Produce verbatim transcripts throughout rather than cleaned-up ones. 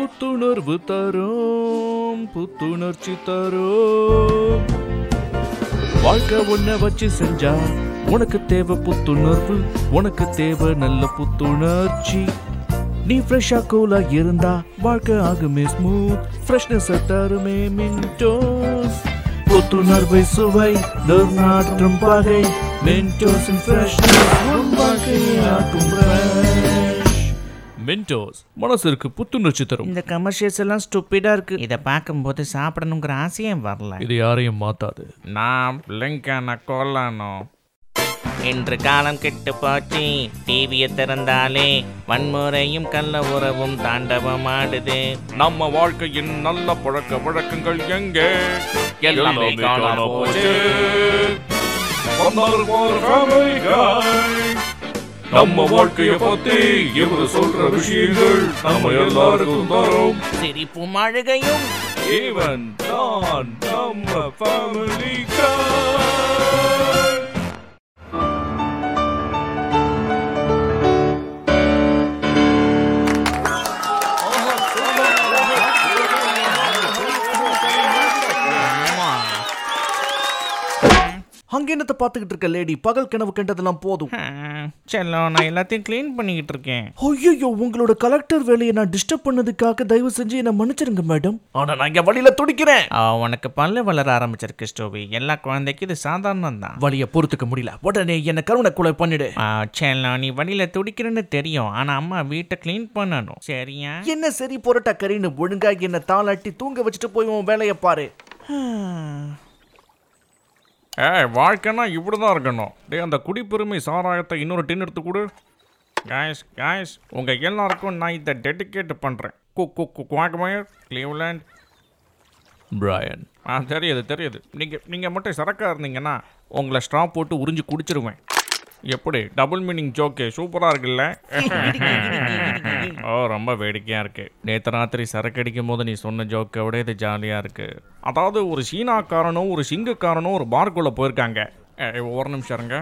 புத்துணர்வு தரும், புத்துணர்ச்சி தரும். வாழ்க்கை ஒன்ன வச்சு செஞ்சா உனக்கு தேவை புத்துணர்வு, உனக்கு தேவை நல்ல புத்துணர்ச்சி. நீ ஃப்ரெஷ்ஷா கூலா இருந்தா வாழ்க்கை ஆகுமே ஸ்மூத், ஃப்ரெஷ்னஸ் தருமே மின்டோஸ். புத்துணர்வை சுவை நிர்நாற்றும் பகை, மின்டோஸின் ஃப்ரெஷ்னஸ் வாழ்க்கையை ஆக்கும். மின்டோஸ் மனசுக்கு புத்துணர்ச்சி தரும். இந்த கமர்ஷியல்ஸ் எல்லாம் ஸ்டூபிடா இருக்கு, இத பாக்கும்போது சாப்பிடணும்ங்கற ஆசையும் வரல. இது யாரையும் மாத்தாது. நான் லிங்கன கோலானோ. இன்று காலம் கெட்டு போச்சு, டிவியை திறந்தாலே வன்முறையும் கள்ள உறவும் தாண்டவமாடுது. நம்ம வாழ்க்கையின் நல்ல பழக்க வழக்கங்கள் எங்கே? எல்லாமே காணாம போச்சு. நம்ம வாழ்க்கைய பத்தி இவரு சொல்ற விஷயங்கள் நம்ம எல்லாருக்கும் தரும் சிரிப்பும் அழுகையும். இவன் தான் நம்ம ஃபேமிலி காய். அங்கே என்னத்தை பார்த்துக்கிட்டு இருக்க லேடி? பகல் கனவு கண்டதெல்லாம் போதும். செல்ல நான் எல்லாத்தையும் கிளீன் பண்ணிக்கிட்டு இருக்கேன். ஐயோ, உங்களோட கலெக்டர் வேலையை நான் டிஸ்டர்ப் பண்ணதுக்காக தயவு செஞ்சு என்ன மன்னிச்சிருங்க மேடம். ஆனா நான் இங்க வழியில துடிக்கிறேன். உனக்கு பல்லு வளர ஆரம்பிச்சிருக்கு ஸ்டோவி. எல்லா குழந்தைக்கும் இது சாதாரணம் தான். வழியை பொறுத்துக்க முடியல, உடனே என்ன கருணை கொலை பண்ணிடு. செல்ல நீ வழியில துடிக்கிறேன்னு தெரியும், ஆனா அம்மா வீட்டை கிளீன் பண்ணணும் சரியா? என்ன சரி பொரட்டா கறின்னு ஒழுங்கா என்ன தாளாட்டி தூங்க வச்சுட்டு போய் உன் வேலையை பாரு. ஏய், வாழ்க்கைன்னா இப்படிதான் இருக்கணும். டே, அந்த குடிப்பெருமை சாராயத்தை இன்னொரு டின் எடுத்து கொடு. காய்ஸ் காய்ஸ் உங்கள் எல்லாருக்கும் நான் இதை டெடிகேட் பண்ணுறேன். கு கு கு குவாக்மயர் கிளீவ்லேண்ட் பிரையன். ஆ, தெரியுது தெரியுது. நீங்கள் நீங்கள் மட்டும் சரக்காக இருந்தீங்கன்னா உங்களை ஸ்ட்ரா போட்டு உறிஞ்சி குடிச்சிருவேன். எப்படி டபுள் மீனிங் ஜோக்கு சூப்பராக இருக்குல்ல? ஓ, ரொம்ப வேடிக்கையாக இருக்குது. நேற்று ராத்திரி சரக்கடிக்கும் போது நீ சொன்ன ஜோக்கை விட இது ஜாலியாக இருக்குது. அதாவது ஒரு சீனாக்காரனும் ஒரு சிங்கக்காரனும் ஒரு பார்க்குள்ளே போயிருக்காங்க. ஒரு நிமிஷம் இருங்க.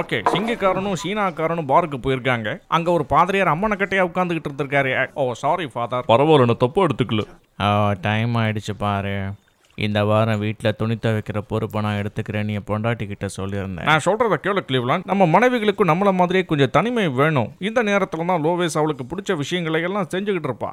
ஓகே, சிங்கக்காரனும் சீனாக்காரனும் பாருக்கு போயிருக்காங்க. அங்கே ஒரு பாதிரியார் அம்மனை கட்டையாக உட்காந்துக்கிட்டு இருந்திருக்காரு. Oh sorry father. பரவாயில்ல, நான் தப்பு எடுத்துக்கல. ஓ, டைம் ஆகிடுச்சு பாரு. இந்த வாரம் வீட்டில் துணி துவைக்கிற பொறுப்பை நான் எடுத்துக்கிறேன். நீ பொண்டாட்டிக்கிட்ட சொல்லியிருந்தேன். நான் சொல்கிறத கேளு கிளீவ்லேண்ட். நம்ம மனைவிகளுக்கும் நம்மளை மாதிரியே கொஞ்சம் தனிமை வேணும். இந்த நேரத்தில் தான் லோவேஸ் அவளுக்கு பிடிச்ச விஷயங்களை எல்லாம் செஞ்சுக்கிட்டு இருப்பா.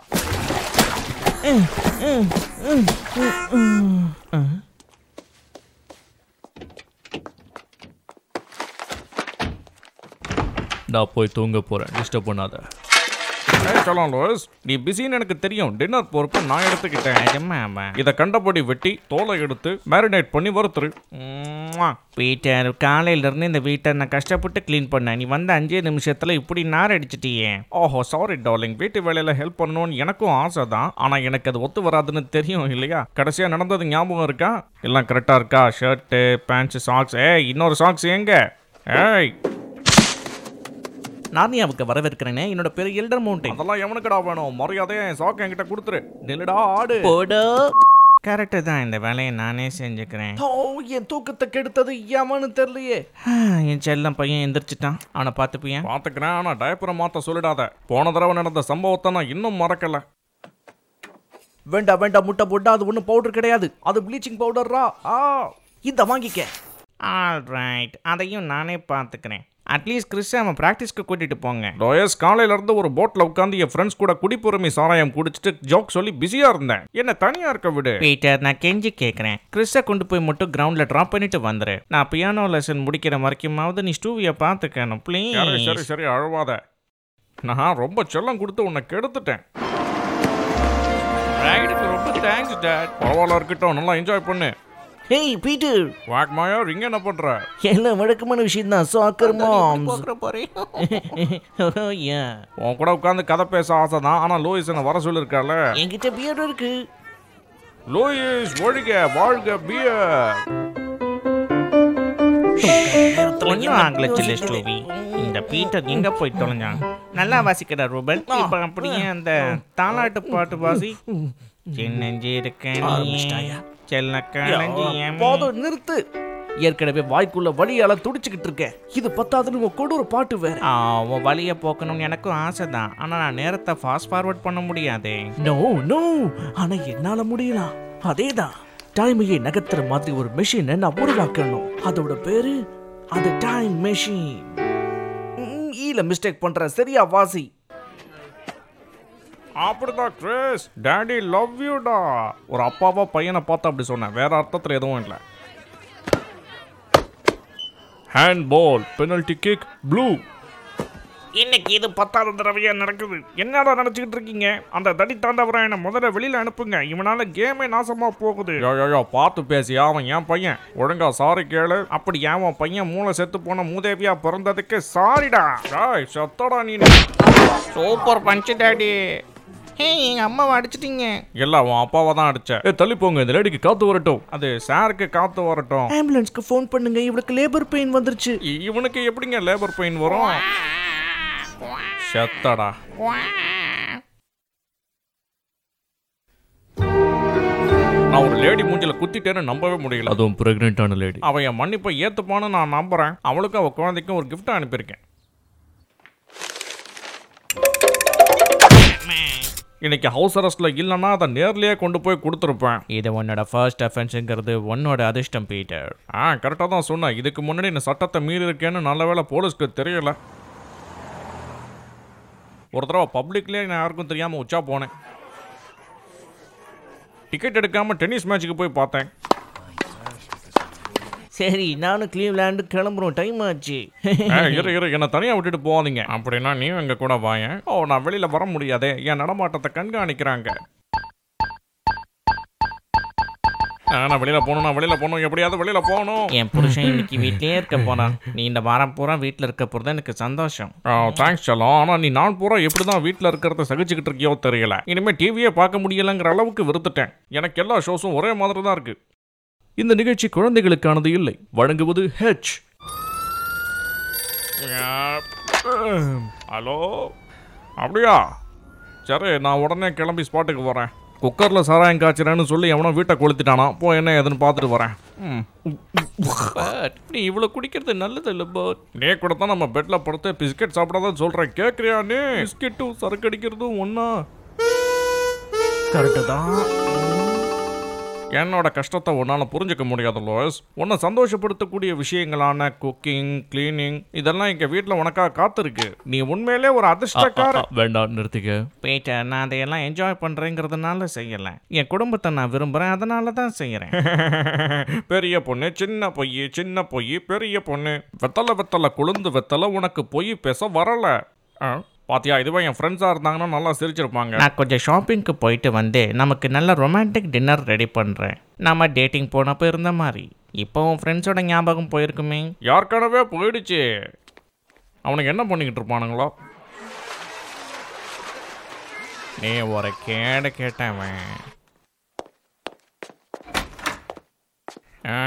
நான் போய் தூங்க போகிறேன், டிஸ்டர்ப் பண்ணாத. நீ பிஸின்னு எனக்கு தெரியும். டின்னர் பொறுப்பை நான் எடுத்துக்கிட்டேன். இதை கண்டபடி வெட்டி தோலை எடுத்து மேரினேட் பண்ணி வறுத்துரு. பீட்டர், காலையில இருந்து இந்த வீட்டை நான் கஷ்டப்பட்டு கிளீன் பண்ணேன். நீ வந்த அஞ்சே நிமிஷத்துல இப்படி நார் அடிச்சிட்டியே. ஓஹோ சாரி டார்லிங். வீட்டு வேலையில ஹெல்ப் பண்ணணும்னு எனக்கும் ஆசை தான், ஆனா எனக்கு அது ஒத்து வராதுன்னு தெரியும் இல்லையா? கடைசியா நடந்தது ஞாபகம் இருக்கா? எல்லாம் கரெக்டா இருக்கா? Shirt, pant, socks. ஏ, இன்னொரு சாக்ஸ் எங்க? ஏய், நார்னியாவுக்கு வரவேற்கிறேனே. என்னோட பேரு எல்டர் மவுண்டன். அதெல்லாம் எவனுக்கடா வேணும்? மரியாதையா என் சாக்கு என்கிட்ட கொடுத்துரு. நெல்லுடா ஆடு. கரெக்டு தான், இந்த வேலையை நானே செஞ்சுக்கிறேன். ஓ, என் தூக்கத்தை கெடுத்தது எவனு தெரியலையே. என் செல்லம் பையன் எந்திரிச்சிட்டான். அவனை பார்த்துப்பியன் பார்த்துக்கிறேன். ஆனால் டயப்பரை மாற்ற சொல்லிடாத. போன தடவை நடந்த சம்பவத்தை நான் இன்னும் மறக்கலை. வேண்டா வேண்டா முட்டை போட்டா, அது ஒன்றும் பவுடர் கிடையாது, அது ப்ளீச்சிங் பவுடர்ரா. ஆ, இந்த வாங்கிக்க. ஆல் ரைட், அதையும் நானே பார்த்துக்கிறேன். அட்லீஸ்ட் கிறிஸ் அவன் ப்ராக்டிஸ்க்கு கூட்டிட்டு போங்க. லோயஸ், காலையிலேருந்து ஒரு போட்டில் உட்காந்து என் ஃப்ரெண்ட்ஸ் கூட குடிப்புறமை சாராயம் குடிச்சிட்டு ஜோக் சொல்லி பிஸியாக இருந்தேன். என்ன தனியாக இருக்க விடு. பீட்டர், நான் கெஞ்சி கேட்குறேன், கிறிஸை கொண்டு போய் மட்டும் கிரவுண்டில் ட்ராப் பண்ணிட்டு வந்துரு. நான் பியானோ லெசன் முடிக்கிற வரைக்குமாவது நீ ஸ்டூவியை பார்த்துக்கணும் ப்ளீஸ். சரி சரி, அழுவாத. நான் ரொம்ப செல்லம் கொடுத்து உன்னை கெடுத்துட்டேன். ரொம்ப தேங்க்ஸ் டாட். பரவாயில்ல, இருக்கட்டும், நல்லா என்ஜாய் பண்ணு. Hey Peter. வாக்மயர், இங்க என்ன பண்ற? எல்லாம் வழக்கமான விஷயம் தான். சாக்கர் மாம் போற போறே. ஓயா, உன் கூட உட்கார்ந்து கதை பேச ஆசை தான், ஆனா லூயிஸ் என்ன வர சொல்லிருக்கால. என்கிட்ட பியர் இருக்கு. லூயிஸ், ஒழுங்க வாழ்க பியர். ஒன்னும் ஆங்கல சில ஸ்டோவி. இந்த பீட்டர் எங்க போய் தொலைஞ்சான்? நல்லா வாசிக்கடா ரூபன். இப்ப அப்படியே அந்த தாலாட்டு பாட்டு வாசி. சின்னஞ்சி இருக்கேன். போதும், நிறுத்து. ஏற்கனவே வாய்க்குள்ள வலியால துடிச்சுக்கிட்டு இருக்கேன். இது பத்தாதுன்னு கூட ஒரு பாட்டு வேற. உன் வலியை போக்கணும்னு எனக்கும் ஆசை தான், ஆனா நான் நேரத்தை ஃபாஸ்ட் ஃபார்வர்ட் பண்ண முடியாதே. நோ நோ, ஆனா என்னால முடியலாம். அதேதான், டைமையே நகர்த்துற மாதிரி ஒரு மெஷினை நான் உருவாக்கணும். அதோட பேரு அது டைம் மெஷின். ஈல மிஸ்டேக் பண்ற, சரியா வாசி. அப்படிடா கிறிஸ், டாடி லவ் யூடா. ஒரு அப்பாவா பையனை பார்த்தா அப்படி சொன்னேன், வேற அர்த்தத்தில் எதுவும் இல்லை. Hand ball, penalty kick, blue. இன்னைக்கு இது பத்தாவது தடவையா நடக்குது. என்னடா நினைச்சுக்கிட்டு இருக்கீங்க? அந்த தடி தாண்டவரா என்ன முதல்ல வெளியில அனுப்புங்க, இவனால கேமே நாசமா போகுது. பார்த்து பேசியா, அவன் என் பையன், ஒழுங்கா சாரி கேளு. அப்படி அவன் பையன் மூளை செத்து போன மூதேவியா பிறந்ததுக்கு சாரிடா. சத்தடா நீ. சூப்பர் பஞ்சு டாடி. ஹே, எங்க அம்மாவை அடிச்சிட்டீங்க. இல்ல, அவன் அப்பாவை தான் அடிச்சேன். ஏ தள்ளி போங்க, இந்த லேடிக்கு காத்து வரட்டும். அது சாருக்கு காத்து வரட்டும். ஆம்புலன்ஸ்க்கு ஃபோன் பண்ணுங்க, இவனுக்கு லேபர் பெயின் வந்துருச்சு. இவனுக்கு எப்படிங்க லேபர் பெயின் வரும்? சத்தடா. நான் ஒரு லேடி மூஞ்சில குத்திட்டேன்னு நம்பவே முடியல. அதுவும் பிரெக்னென்ட்டான லேடி. அவன் என் மன்னிப்பை ஏத்துப்பான்னு நான் நம்புறேன். அவளுக்கு அவ குழந்தைக்கும் ஒரு கிஃப்ட் அனுப்பியிருக்கேன். இன்னைக்கு ஹவுஸ் அரெஸ்ட்ல இல்லைன்னா அதை நேர்லயே கொண்டு போய் கொடுத்துருப்பேன். இது உன்னோட ஃபர்ஸ்ட் அஃபென்ஸுங்கிறது உன்னோட அதிர்ஷ்டம் பீட்டர். ஆ, கரெக்டாக தான் சொன்னேன். இதுக்கு முன்னாடி இந்த சட்டத்தை மீறி இருக்கேன்னு நல்ல வேலை போலீஸ்க்கு தெரியல. ஒரு தடவை பப்ளிக்லேயே நான் யாருக்கும் தெரியாமல் உச்சா போனேன். டிக்கெட் எடுக்காமல் டென்னிஸ் மேட்ச்சுக்கு போய் பார்த்தேன். சரி, நானும் கிளீவ்லேண்டு கிளம்புறோம், டைம் ஆச்சு. இரு இரு, என்னை தனியாக விட்டுட்டு போகாதீங்க. அப்படின்னா நீயும் எங்கள் கூட வாயேன். ஓ, நான் வெளியில் வர முடியாதே, என் நடமாட்டத்தை கண்காணிக்கிறாங்க. நான் வெளியில் போகணும், நான் வெளியில் போகணும், எப்படியாவது வெளியில் போகணும். என் புருஷன் இன்னைக்கு வீட்டிலே இருக்க போகிறான். நீ இந்த வாரம் பூரா வீட்டில் இருக்க போகிறது எனக்கு சந்தோஷம். தேங்க்ஸ் செல்லம். ஆனால் நீ நான் பூரா எப்படி தான் வீட்டில் இருக்கிறத சகிச்சுக்கிட்டு இருக்கியோ தெரியல. இனிமேல் டிவியை பார்க்க முடியலைங்கிற அளவுக்கு வெறுத்துட்டேன். எனக்கு எல்லா ஷோஸும் ஒரே மாதிரி தான் இருக்குது. இந்த நிகழ்ச்சி குழந்தைகளுக்கானது இல்லை. வழங்குவது ஹெச். ஹலோ, அப்படியா? சரி, நான் உடனே கிளம்பி ஸ்பாட்டுக்கு போகிறேன். குக்கரில் சாராயம் காய்ச்சிறேன்னு சொல்லி எவனோ வீட்டை கொளுத்திட்டானா. போ, என்ன ஏதுன்னு பார்த்துட்டு வரேன். நீ இவ்வளோ குடிக்கிறது நல்லது இல்லை பட். நீ கூட தான் நம்ம பெட்டில் படுத்து பிஸ்கெட் சாப்பிடாதான் சொல்கிறேன், கேட்குறியான்னு? பிஸ்கெட்டும் சரக்கு அடிக்கிறதும் ஒன்றா? கரெக்டு தான். என்னோட கஷ்டத்தை உன்னால் புரிஞ்சிக்க முடியாது லோயஸ். உன்னை சந்தோஷப்படுத்தக்கூடிய விஷயங்களான குக்கிங், கிளீனிங் இதெல்லாம் எங்கள் வீட்டில் உனக்காக காத்திருக்கு. நீ உண்மையிலே ஒரு அதிர்ஷ்டக்கார. வேண்டாம், நிறுத்திக்க பீட்டர். நான் அதையெல்லாம் என்ஜாய் பண்ணுறேங்கிறதுனால செய்யலை. என் குடும்பத்தை நான் விரும்புகிறேன், அதனால தான் செய்கிறேன். பெரிய பொண்ணு சின்ன பொய், சின்ன பொய் பெரிய பொண்ணு. வெத்தலை வெத்தலை குளிர்ந்து வெத்தலை, உனக்கு பொய் பேச வரலை. ஆ, பாத்தியா, இதுவே என் ஃப்ரெண்ட்ஸாக இருந்தாங்கன்னா நல்லா சிரிச்சிருப்பாங்க. நான் கொஞ்சம் ஷாப்பிங்க்கு போயிட்டு வந்தேன். நமக்கு நல்ல ரொமான்டிக் டின்னர் ரெடி பண்ணுறேன். நம்ம டேட்டிங் போனப்போ இருந்த மாதிரி. இப்போ உன் ஃப்ரெண்ட்ஸோட ஞாபகம் போயிருக்குமே. யாருக்கானவே போயிடுச்சு. அவனுக்கு என்ன பண்ணிக்கிட்டு இருப்பானுங்களோ? நீ ஒரு கேட கேட்டவன்.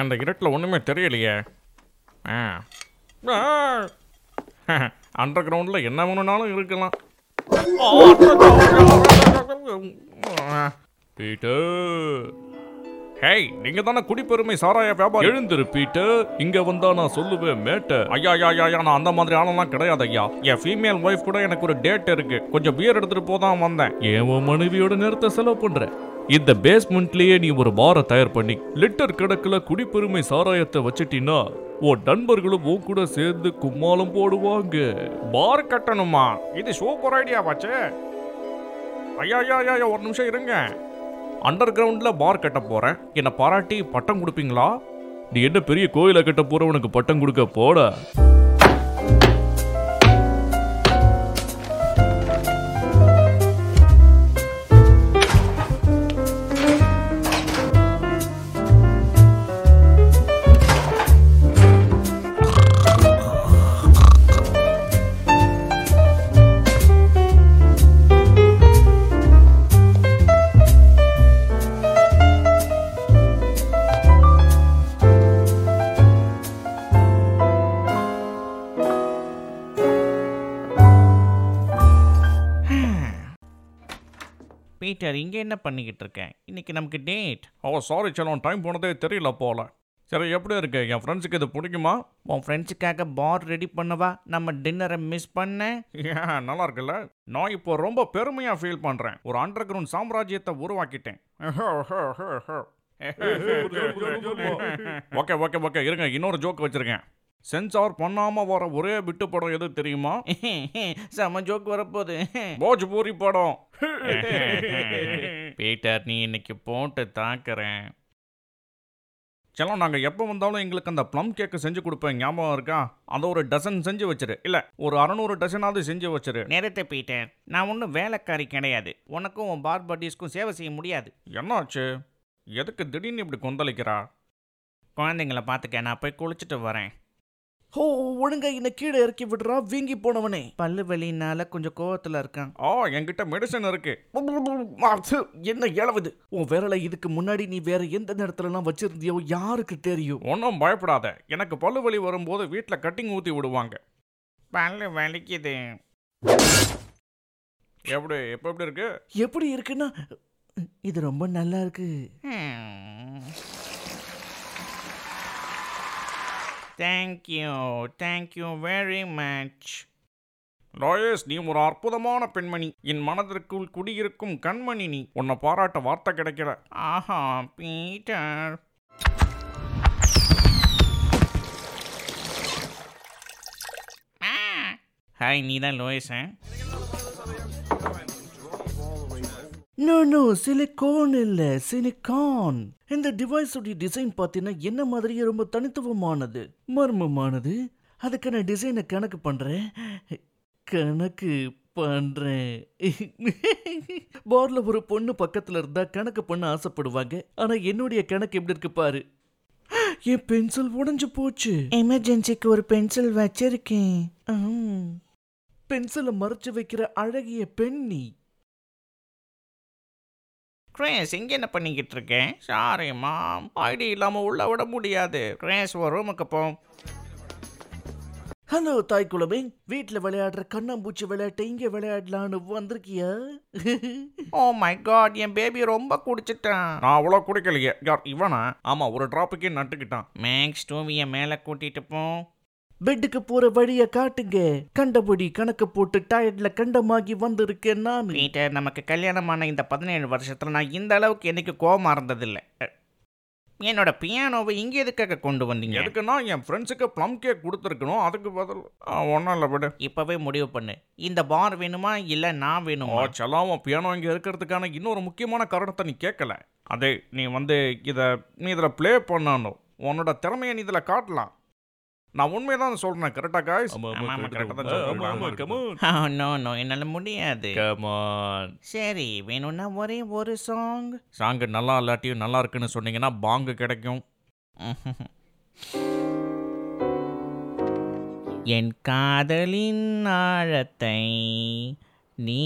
அந்த இருட்டில் ஒன்றுமே தெரியலையே. ஆ, அண்டர் கிரவுண்டில் என்ன வேணும்னாலும் இருக்கலாம். பீட்டர், ஹேய், நீங்க தானே குடிப்பெருமை சாராய வியாபாரம். எழுந்திரு பீட்டர், இங்க வந்தா நான் சொல்லுவேன் மேட்டை. ஐயா ஐயா ஐயா, நான் அந்த மாதிரி ஆளெல்லாம் கிடையாது ஐயா. என் ஃபீமேல் ஒய்ஃப் கூட எனக்கு ஒரு டேட் இருக்கு. கொஞ்சம் பியர் எடுத்துட்டு போதான் வந்தேன். என் மனைவியோட நேரத்தை செலவு பண்றேன். இந்த பேஸ்மெண்ட்லயே நீ ஒரு பாரை தயார் பண்ணி லிட்டர் கணக்குல குடிப்பெருமை சாராயத்தை வச்சுட்டீன்னா உன் நண்பர்களும் உன் கூட சேர்ந்து கும்மாளம் போடுவாங்க. பார் கட்டணுமா? இது சூப்பர் ஐடியா வாச்சு. ஐயா ஐயா ஐயா, ஒரு நிமிஷம் இருங்க. அண்டர் கிரவுண்டில் பார் கட்ட போகிறேன். என்னை பாராட்டி பட்டம் கொடுப்பீங்களா? நீ என்ன பெரிய கோயிலை கட்ட போகிற, உனக்கு பட்டம் கொடுக்க போட. பீட்டர், இங்கே என்ன பண்ணிக்கிட்டு இருக்கேன்? இன்னைக்கு நமக்கு டேட். ஓ சாரி செல்லம், டைம் போனதே தெரியல போல. சரி, எப்படி இருக்கு? என் ஃப்ரெண்ட்ஸுக்கு இது பிடிக்குமா? உன் ஃப்ரெண்ட்ஸுக்காக பார் ரெடி பண்ணவா? நம்ம டின்னரை மிஸ் பண்ணேன். ஏன் நல்லா இருக்குல்ல? நான் இப்போ ரொம்ப பெருமையாக ஃபீல் பண்ணுறேன். ஒரு அண்டர் கிரவுண்ட் சாம்ராஜ்யத்தை உருவாக்கிட்டேன். ஓகே ஓகே ஓகே இருங்க, இன்னொரு ஜோக்கு வச்சுருக்கேன். சென்சார் பண்ணாமல் வர ஒரே விட்டு படம் எது தெரியுமா? செம ஜோக்கு வரப்போகுது. போஜ்பூரி படம். பீட்டர், நீ இன்னைக்கு போட்டு தாக்குறேன். செல்லம், நாங்கள் எப்போ வந்தாலும் எங்களுக்கு அந்த ப்ளம் கேக்கு செஞ்சு கொடுப்பேன், ஞாபகம் இருக்கா? அதை ஒரு டசன் செஞ்சு வச்சிரு. இல்லை, ஒரு அறநூறு டசனாவது செஞ்சு வச்சிரு. நேரத்தை பீட்டர், நான் ஒன்றும் வேலைக்காரி கிடையாது. உனக்கும் உன் பார் பட்டீஸ்க்கும் சேவை செய்ய முடியாது. என்னாச்சு? எதுக்கு திடீர்னு இப்படி கொந்தளிக்கிறா? குழந்தைங்கள பார்த்துக்க, நான் போய் குளிச்சுட்டு வரேன். ஓ, ஒழுங்கா என்ன கீழே இறக்கி விடுறா, வீங்கி போனவனே. பல்லு வலினால கொஞ்சம் கோவத்தில் இருக்கான். ஆ, என்கிட்ட மெடிசன் இருக்கு. என்ன இழவுது உன் விரலை? இதுக்கு முன்னாடி நீ வேற எந்த நேரத்துலலாம் வச்சிருந்தியோ யாருக்கு தெரியும்? ஒன்றும் பயப்படாத, எனக்கு பல்லு வலி வரும்போது வீட்டில் கட்டிங் ஊற்றி விடுவாங்க. பல்லு வலிக்குது. எப்படி இப்போ எப்படி இருக்கு? எப்படி இருக்குன்னா இது ரொம்ப நல்லா இருக்கு. Thank you, thank you very much. Royce, நீ ஒரு அற்புதமான பெண்மணி, என் மனதிற்குள் குடியிருக்கும் கண்மணி நீ. உன்னை பாராட்ட வார்த்தை கிடைக்கல. ஆஹா பீட்டர், ஹாய். நீ தான் லோயஸ்? நோ நோ, சிலிக்கான் இல்லை, சிலிக்கான். இந்த டிவைஸோடைய டிசைன் பார்த்தீங்கன்னா என்ன மாதிரியே ரொம்ப தனித்துவமானது, மர்மமானது. அதுக்கான டிசைனை கணக்கு பண்ணுறேன் கணக்கு பண்ணுறேன் பாரில் ஒரு பொண்ணு பக்கத்தில் இருந்தால் கணக்கு பண்ண ஆசைப்படுவாங்க. ஆனால் என்னுடைய கணக்கு எப்படி இருக்கு பாரு. என் பென்சில் உடைஞ்சு போச்சு. எமர்ஜென்சிக்கு ஒரு பென்சில் வச்சிருக்கேன். பென்சிலை மறைச்சு வைக்கிற அழகிய பெண்ணி. கிரேஸ், இங்கே என்ன பண்ணிக்கிட்டு இருக்கேன்? சாரி மாம், ஐடி இல்லாமல் உள்ளே விட முடியாது. கிரேஸ், ஒரு ரூமுக்கு போம். ஹலோ தாய் குலமே, வீட்டில் விளையாடுற கண்ணாம்பூச்சி விளையாட்டு இங்கே விளையாடலான்னு வந்திருக்கியா? ஓ மை காட், என் பேபி ரொம்ப குடிச்சிட்டான். நான் அவ்வளோ குடிக்கலையே. யார் இவனா? ஆமாம், ஒரு டிராப்புக்கே நட்டுக்கிட்டான். மேக்ஸ் டூவியை மேலே கூட்டிகிட்டு போம். பெட்டுக்கு போற வழிய காட்டுங்க. கண்டபடி கணக்கு போட்டு டயர்ட்ல கண்டமாகி வந்திருக்கேன் நான். பீட்டர், நமக்கு கல்யாணமான இந்த பதினேழு வருஷத்துல நான் இந்த அளவுக்கு எனக்கு கோபமா இருந்ததில்லை. என்னோட பியானோவை இங்கே எதுக்காக கொண்டு வந்தீங்க? எதுக்குன்னா என் ஃப்ரெண்ட்ஸுக்கு ப்ளம் கேக் கொடுத்துருக்கணும், அதுக்கு பதில் ஒன்றும் இல்லை. பட் இப்போவே முடிவு பண்ணு, இந்த பார் வேணுமா இல்லை நான் வேணுமா? செல்லாம பியானோ இங்கே இருக்கிறதுக்கான இன்னொரு முக்கியமான காரணத்தை நீ கேட்கல. அதே நீ வந்து இதை நீ இதில் ப்ளே பண்ணணும், உன்னோட திறமையை நீ இதில் காட்டலாம். நான் உண்மையை தான் சொல்றேன், கரெக்டா गाइस? ஆமா கரெக்ட்டா தான் சொல்றேன். ஆமா, கம் ஆன். நோ நோ, என்னால முடியாது. Come on. சரி, வேணும்னா ஒரே ஒரு சாங். சாங் நல்லா இல்லாட்டியும் நல்லா இருக்குன்னு சொன்னீங்கன்னா பாங்கு கிடைக்கும். என் காதலின் ஆழத்தை நீ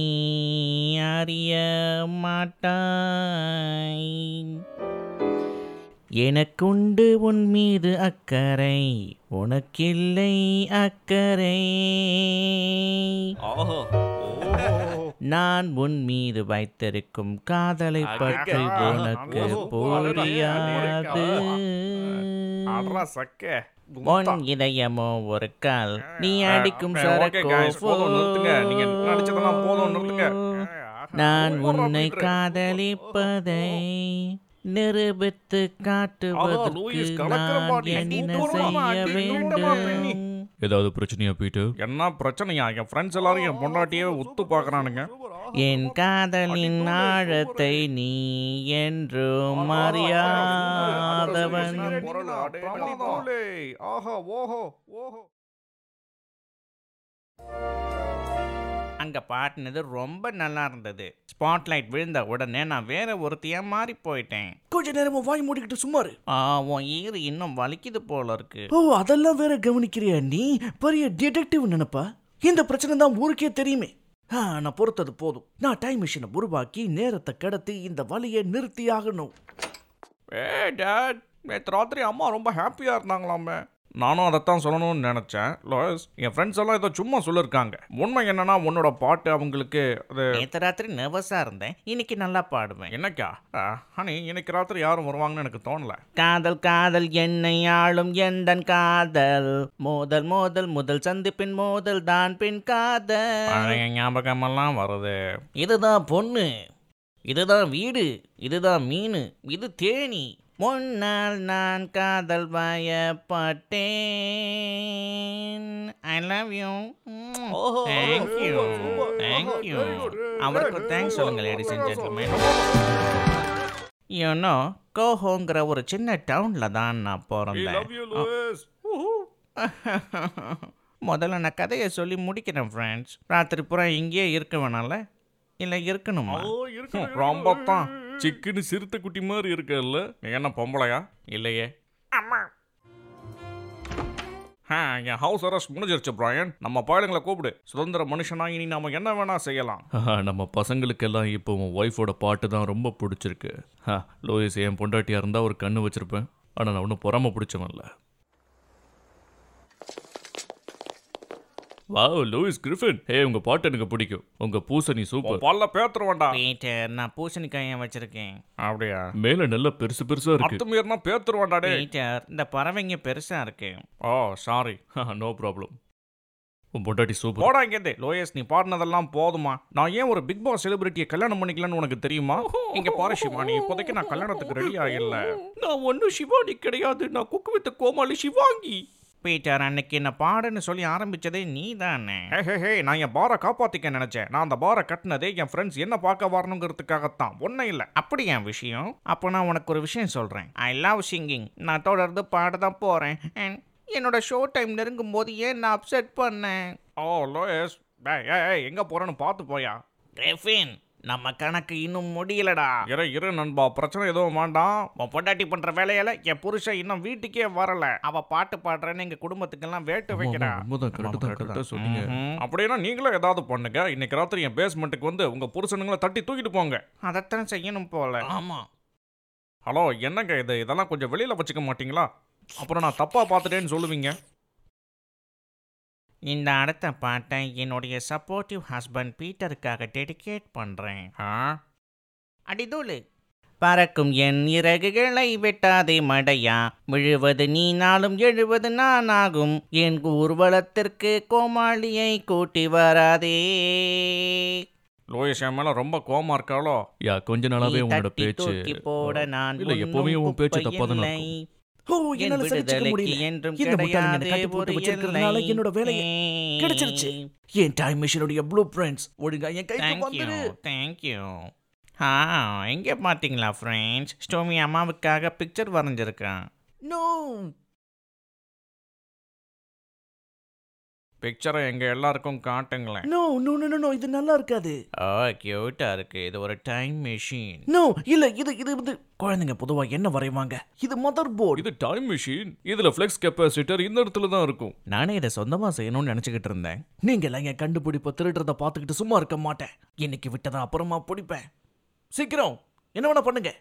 அறிய மாட்டாய், எனக்குண்டு உன் மீது அக்கறை, உனக்கில்லை அக்கறை. நான் உன் மீது வைத்திருக்கும் காதலை பற்றி உனக்கு புரியாது. உன் இதயமோ ஒரு கால், நீ அடிக்கும் நான் உன்னை காதலிப்பதை நிரூபித்து காட்டுவதற்கு நான் என்ன செய்ய வேண்டும்? ஏதாவது பிரச்சனையா பீட்டர்? என்ன பிரச்சனையா? என் ஃப்ரெண்ட்ஸ் எல்லாரும் என் பொண்டாட்டியே ஒத்து பார்க்கறானுங்க. என் காதலின் ஆழத்தை நீ என்று அறியாதவன். அங்கே பாட்டினது ரொம்ப நல்லா இருந்தது. ஸ்பாட்லைட் விழுந்த உடனே நான் வேற ஒருத்தையா மாறி போயிட்டேன். கொஞ்ச நேரமும் வாய் மூடிக்கிட்டு சும்மாரு. உன் ஈறு இன்னும் வலிக்குது போல இருக்கு. ஓ, அதெல்லாம் வேற கவனிக்கிறியா நீ? பெரிய டிடெக்டிவ் நினைப்பா? இந்த பிரச்சனை தான் ஊருக்கே தெரியுமே. நான் பொறுத்தது போதும். நான் டைம் மிஷினை உருவாக்கி நேரத்தை கடத்தி இந்த வலியை நிறுத்தி ஆகணும். ஏ டாட், நேற்று ராத்திரி அம்மா ரொம்ப ஹாப்பியா இருந்தாங்களாமே. நானும் அதைத்தான் சொல்லணும்னு நினச்சேன். லாயர்ஸ், என் ஃப்ரெண்ட்ஸ் எல்லாம் ஏதோ சும்மா சொல்லியிருக்காங்க. உண்மை என்னன்னா உன்னோட பாட்டு அவங்களுக்கு அது நேற்று ராத்திரி நர்வஸாக இருந்தேன், இன்னைக்கு நல்லா பாடுவேன். என்னக்கா ஹனி, இன்னைக்கு ராத்திரி யாரும் வருவாங்கன்னு எனக்கு தோணலை. காதல் காதல் என்னை ஆளும் எந்தன் காதல், மோதல் மோதல் முதல் சந்திப்பின் மோதல் தான் பின் காதல், ஞாபகமெல்லாம் வருது. இதுதான் பொண்ணு, இதுதான் வீடு, இதுதான் மீன், இது தேனி. முன்னால் நான் காதல் வயப்பட்டேன். I love you. Thank you thank you. அவருக்கு தேங்க்ஸ் சொல்லுங்கள் லேடிஸ் அண்ட் ஜென்டில்மேன். யூனோ கோஹோங்கிற ஒரு சின்ன டவுனில் தான் நான் பிறந்தேன். முதல்ல நான் கதையை சொல்லி முடிக்கிறேன் ஃப்ரெண்ட்ஸ். ராத்திரி பூரா இங்கேயே இருக்க வேணாம்ல, இல்லை இருக்கணுமா? ரொம்ப தான் சிக்குன்னு சிறுத்தை குட்டி மாதிரி இருக்கல்ல. என்ன பொம்பளையா? இல்லையே. அம்மா ஆ, என் ஹவுஸ் அரெஸ்ட் முடிஞ்சிருச்சு பிராயன். நம்ம பயலுங்களை கூப்பிடு. சுதந்திர மனுஷனா இனி நாம என்ன வேணா செய்யலாம். நம்ம பசங்களுக்கெல்லாம் இப்போ உன் ஒய்ஃபோட பாட்டு தான் ரொம்ப பிடிச்சிருக்கு. ஆ லோயிஸ், என் பொண்டாட்டியாக இருந்தால் ஒரு கண்ணு வச்சுருப்பேன், ஆனால் நான் ஒன்றும் பொறாம பிடிச்சவன்ல. வாவ் லூயிஸ் கிரிஃபின், ஹே உங்கள் பாட்டு எனக்கு பிடிக்கும். உங்கள் பூசணி சூப்பர். பல்ல பேத்துருவாண்டா. பீட்டர், நான் பூசணிக்காயை வச்சிருக்கேன். அப்படியா? மேலே நல்லா பெருசு பெருசாக இருக்கு. பத்து மீறினா பேத்துருவாண்டா. பீட்டர், இந்த பறவைங்க பெருசாக இருக்கு. Oh sorry, no problem. உன் பொட்டாட்டி சூப்பர். போடா இங்கேருந்து. லோயஸ், நீ பாடினதெல்லாம் போதுமா? நான் ஏன் ஒரு பிக் பாஸ் செலிபிரிட்டியை கல்யாணம் பண்ணிக்கலான்னு உனக்கு தெரியுமா? இங்கே பாரு சிவானி, இப்போதைக்கு நான் கல்யாணத்துக்கு ரெடி ஆகலை. நான் ஒன்றும் சிவானி கிடையாது, நான் cook with Comali Sivaangi. Peter, அன்னைக்கு என்ன பாடுன்னு சொல்லி ஆரம்பிச்சதே நீ தானே. ஹே ஹே, நான் என் பாரை காப்பாற்றிக்க நினச்சேன். நான் அந்த பாரை கட்டினதே என் ஃப்ரெண்ட்ஸ் என்ன பார்க்க வரணுங்கிறதுக்காகத்தான், ஒன்றும் இல்லை. அப்படி என் விஷயம். அப்போ நான் உனக்கு ஒரு விஷயம் சொல்கிறேன். I love singing. நான் தொடர்ந்து பாட தான் போகிறேன். என்னோட ஷோ டைம் நெருங்கும் போது ஏன் நான் அப்செட் பண்ணேன்? ஓ லோயஸ், எங்கே போகிறேன்னு பார்த்து போயா. கிரிஃபின், நம்ம கணக்கு இன்னும் முடியலடா. இரு இரு நண்பா, பிரச்சனை எதுவும் வேண்டாம். உன் பொண்டாட்டி பண்ற வேலையில என் புருஷன் இன்னும் வீட்டுக்கே வரல. அவ பாட்டு பாடுறேன்னு எங்க குடும்பத்துக்கெல்லாம் வேட்டு வைக்கிறா. அப்படின்னா நீங்களும் ஏதாவது பண்ணுங்க. இன்னைக்கு ராத்திரி என் பேஸ்மெண்ட்டுக்கு வந்து உங்க புருஷனுங்களை தட்டி தூக்கிட்டு போங்க. அதைத்தான் செய்யணும் போல. ஆமா. ஹலோ என்னங்க இது? இதெல்லாம் கொஞ்சம் வெளியில வச்சுக்க மாட்டீங்களா? அப்புறம் நான் தப்பா பார்த்துட்டேன்னு சொல்லுவீங்க. இந்த அடுத்த பாட்டை என்னுடைய சப்போர்ட்டிவ் ஹஸ்பண்ட் பீட்டருக்காக டெடிகேட் பண்ணுறேன். அடிதூளு பறக்கும் என் இறகுகளை வெட்டாதே மடையா, விழுவது நீ நாளும் எழுவது நான் ஆகும், என் ஊர்வலத்திற்கு கோமாளியை கூட்டி வராதே. லோயஸ் மேல ரொம்ப கோமா இருக்காளோ? யா கொஞ்ச நாளாவே உன்னோட பேச்சு போட நான் எப்பவுமே உன் பேச்சு தப்பாதான். அம்மாவுக்காக பிக்சர் வரைஞ்சிருக்கான். பிக்சரை எங்க எல்லாருக்கும் காட்டுங்களேன். நோ நோ நோ நோ, இது நல்லா இருக்காது. ஆ கியூட்டா இருக்கு. இது ஒரு டைம் மெஷின். நோ இல்ல, இது இது வந்து குழந்தைங்க பொதுவா என்ன வரைவாங்க? இது மதர் போர்டு, இது டைம் மெஷின். இதுல ஃப்ளெக்ஸ் கெபாசிட்டர் இந்த இடத்துல தான் இருக்கும். நானே இதை சொந்தமா செய்யணும்னு நினைச்சிட்டு இருந்தேன். நீங்க எல்லாம் என் கண்டுபிடிப்ப திருடுறத பாத்துக்கிட்டு சும்மா இருக்க மாட்டேன். இன்னைக்கு விட்டதா அப்புறமா பிடிப்பேன். சீக்கிரம் என்ன வேணா பண்ணுங்க.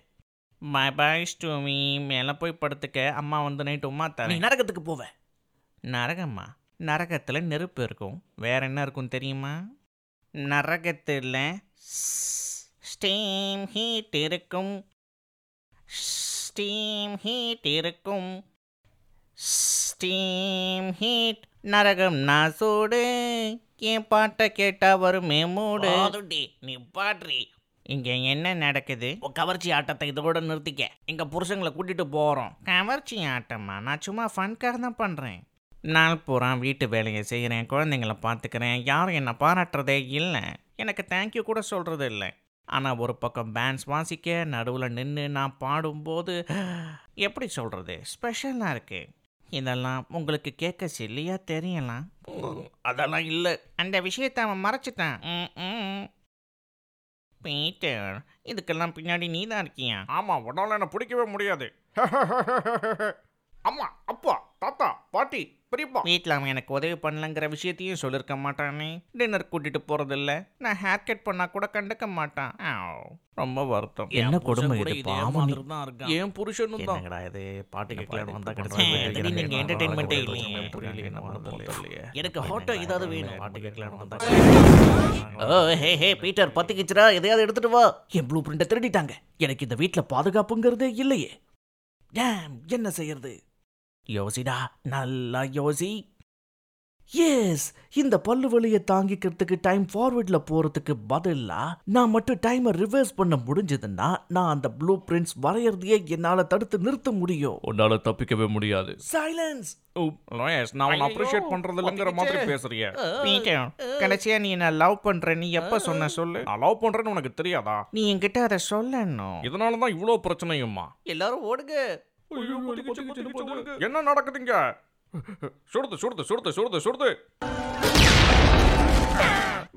பை பை ஸ்டூமி, மேல போய் படுத்துக்க. அம்மா வந்து நைட்டு உமா தரேன். நீ நரகத்துக்கு போவே. நரகம்மா? நரகத்தில் நெருப்பு இருக்கும், வேற என்ன இருக்கும் தெரியுமா? நரகத்தில் ஸ்டீம் ஹீட் இருக்கும். ஸ்டீம் ஹீட் இருக்கும். Steam heat. நரகம் நான் சூடு. என் பாட்டை கேட்டால் வருமே மூடு. நீ பாட்ரி. இங்கே என்ன நடக்குது? கவர்ச்சி ஆட்டத்தை இதோட நிறுத்திக்க. எங்கள் புருஷங்களை கூட்டிகிட்டு போகிறோம். கவர்ச்சி ஆட்டமா? நான் சும்மா ஃபன்காக தான் பண்ணுறேன். நாள் பூரா வீட்டு வேலையை செய்கிறேன், குழந்தைங்களை பார்த்துக்கிறேன். யாரும் என்னை பாராட்டுறதே இல்லை, எனக்கு தேங்க்யூ கூட சொல்கிறது இல்லை. ஆனால் ஒரு பக்கம் பேண்ட்ஸ் வாசிக்க, நடுவில் நின்று நான் பாடும்போது எப்படி சொல்கிறது, ஸ்பெஷலாக இருக்குது. இதெல்லாம் உங்களுக்கு கேட்க சில்லியாக தெரியலாம். அதெல்லாம் இல்லை, அந்த விஷயத்தை அவன் மறைச்சிட்டான். பீட்டர், இதுக்கெல்லாம் பின்னாடி நீ தான் இருக்கியா? ஆமாம், உடனே எனக்கு பிடிக்கவே முடியாது. ஆமாம் அப்பா தாத்தா பாட்டி பெரியப்பா வீட்டில் அவன் எனக்கு உதவி பண்ணலங்கிற விஷயத்தையும் சொல்லியிருக்க மாட்டானே. டின்னர் கூட்டிட்டு போறதில்ல, நான் ஹேர் கட் பண்ணா கூட கண்டுக்க மாட்டான். ரொம்ப வருத்தம். என்ன கொடுமை இருக்கு. என் புருஷனும் தான் இது பாட்டு கேட்கலாம் வந்தா கிடைச்சது. நீங்க என்டர்டெயின்மென்ட்டே இல்லையே. புரியலையே, நான் வரது இல்லையே. எனக்கு ஹாட்டா ஏதாவது வேணும். பாட்டு கேட்கலாம் வந்தா. ஓ ஹே ஹே பீட்டர் பத்திக்கிச்சுடா, எதையாவது எடுத்துட்டு வா. என் ப்ளூ பிரிண்ட்டை திருடிட்டாங்க. எனக்கு இந்த வீட்டில் பாதுகாப்புங்கிறதே இல்லையே. டேம், என்ன செய்யறது? யோசிடா, நல்லா யோசி. எஸ், இந்த பல்லு வலியை தாங்கிக்கிறதுக்கு டைம் ஃபார்வர்டில் போகிறதுக்கு பதிலாக நான் மட்டும் டைமை ரிவர்ஸ் பண்ண முடிஞ்சதுன்னா நான் அந்த ப்ளூ பிரிண்ட்ஸ் வரையறதையே என்னால் தடுத்து நிறுத்த முடியும். உன்னால் தப்பிக்கவே முடியாது. சைலன்ஸ். நான் அப்ரிஷியேட் பண்றது இல்லங்கிற மாதிரி பேசுறியே. கடைசியா நீ என்ன லவ் பண்ற? நீ எப்ப சொன்ன சொல்லு? நான் லவ் பண்றேன்னு உனக்கு தெரியாதா? நீ என்கிட்ட அதை சொல்லணும். இதனால தான் இவ்வளோ பிரச்சனையும்மா. எல்லாரும் ஓடுங்க. என்ன நடக்குதுங்க? சுடுது சுடுது சுடுது சுடுது சுடுது.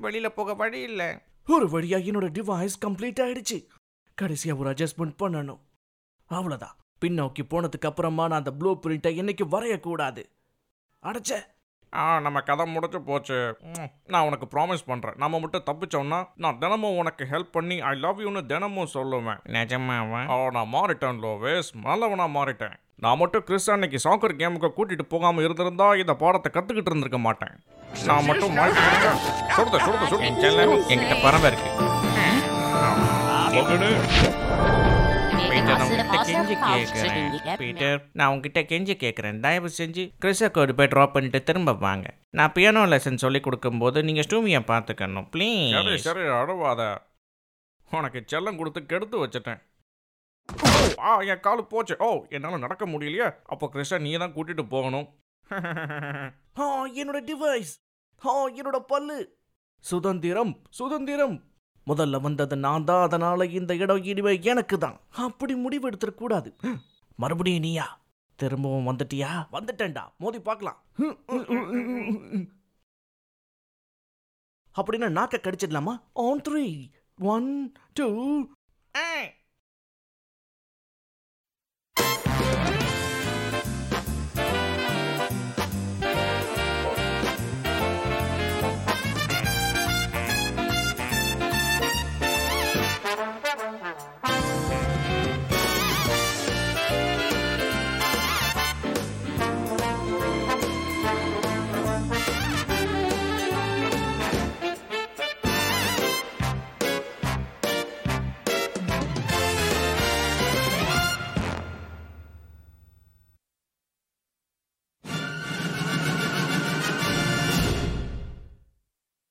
வெளியில போக வழி இல்லை. ஒரு வழியா என்னோட டிவைஸ் கம்ப்ளீட் ஆயிடுச்சு. கடைசியா ஒரு அட்ஜஸ்ட்மெண்ட் பண்ணணும், அவ்வளோதான். பின்னோக்கி போனதுக்கு அப்புறமா நான் அந்த ப்ளூ பிரிண்டை என்னைக்கு வரையக்கூடாது. அடைச்ச ஆ நம்ம கதை முடிச்சு போச்சு. நான் உனக்கு ப்ராமிஸ் பண்ணுறேன், நம்ம மட்டும் தப்பிச்சோம்னா நான் தினமும் உனக்கு ஹெல்ப் பண்ணி ஐ லவ் யூன்னு தினமும் சொல்லுவேன். நிஜமாவா? ஓ, நான் மாறிட்டேன் லோவேஸ், நல்லவனா மாறிட்டேன். நான் மட்டும் கிறிஸ் அன்னைக்கு சாக்கர் கேமுக்கு கூட்டிகிட்டு போகாமல் இருந்திருந்தா இந்த பாடத்தை கற்றுக்கிட்டு இருந்திருக்க மாட்டேன். நான் மட்டும் சுடுத சுடுத சுடுத என்கிட்ட பறவை இருக்கு. தயவு செஞ்சு கிறிஸ்கோடு போய் ட்ராப் பண்ணிட்டு திரும்ப வாங்க. நான் பியானோ லெசன் சொல்லி கொடுக்கும் போது நீங்க ஸ்டூமியை பார்த்துக்கணும் ப்ளீஸ். அழுவாத, உனக்கு செல்லம் கொடுத்து கெடுத்து வச்சுட்டேன். ஆ, என் காலு போச்சு. ஓ, என்னால் நடக்க முடியலையா? அப்போ கிறிஸ்டா நீ தான் கூட்டிட்டு போகணும். என்னோட டிவைஸ், என்னோட பல்லு. சுதந்திரம் சுதந்திரம் முதல்ல வந்தது நான் தான். அதனால் இந்த இடம் இனிமே எனக்கு தான். அப்படி முடிவு எடுத்துடக்கூடாது. மறுபடியும் நீயா திரும்பவும் வந்துட்டியா? வந்துட்டேன்டா, மோதி பார்க்கலாம். அப்படின்னா நாக்க கடிச்சிடலாமா? On three one two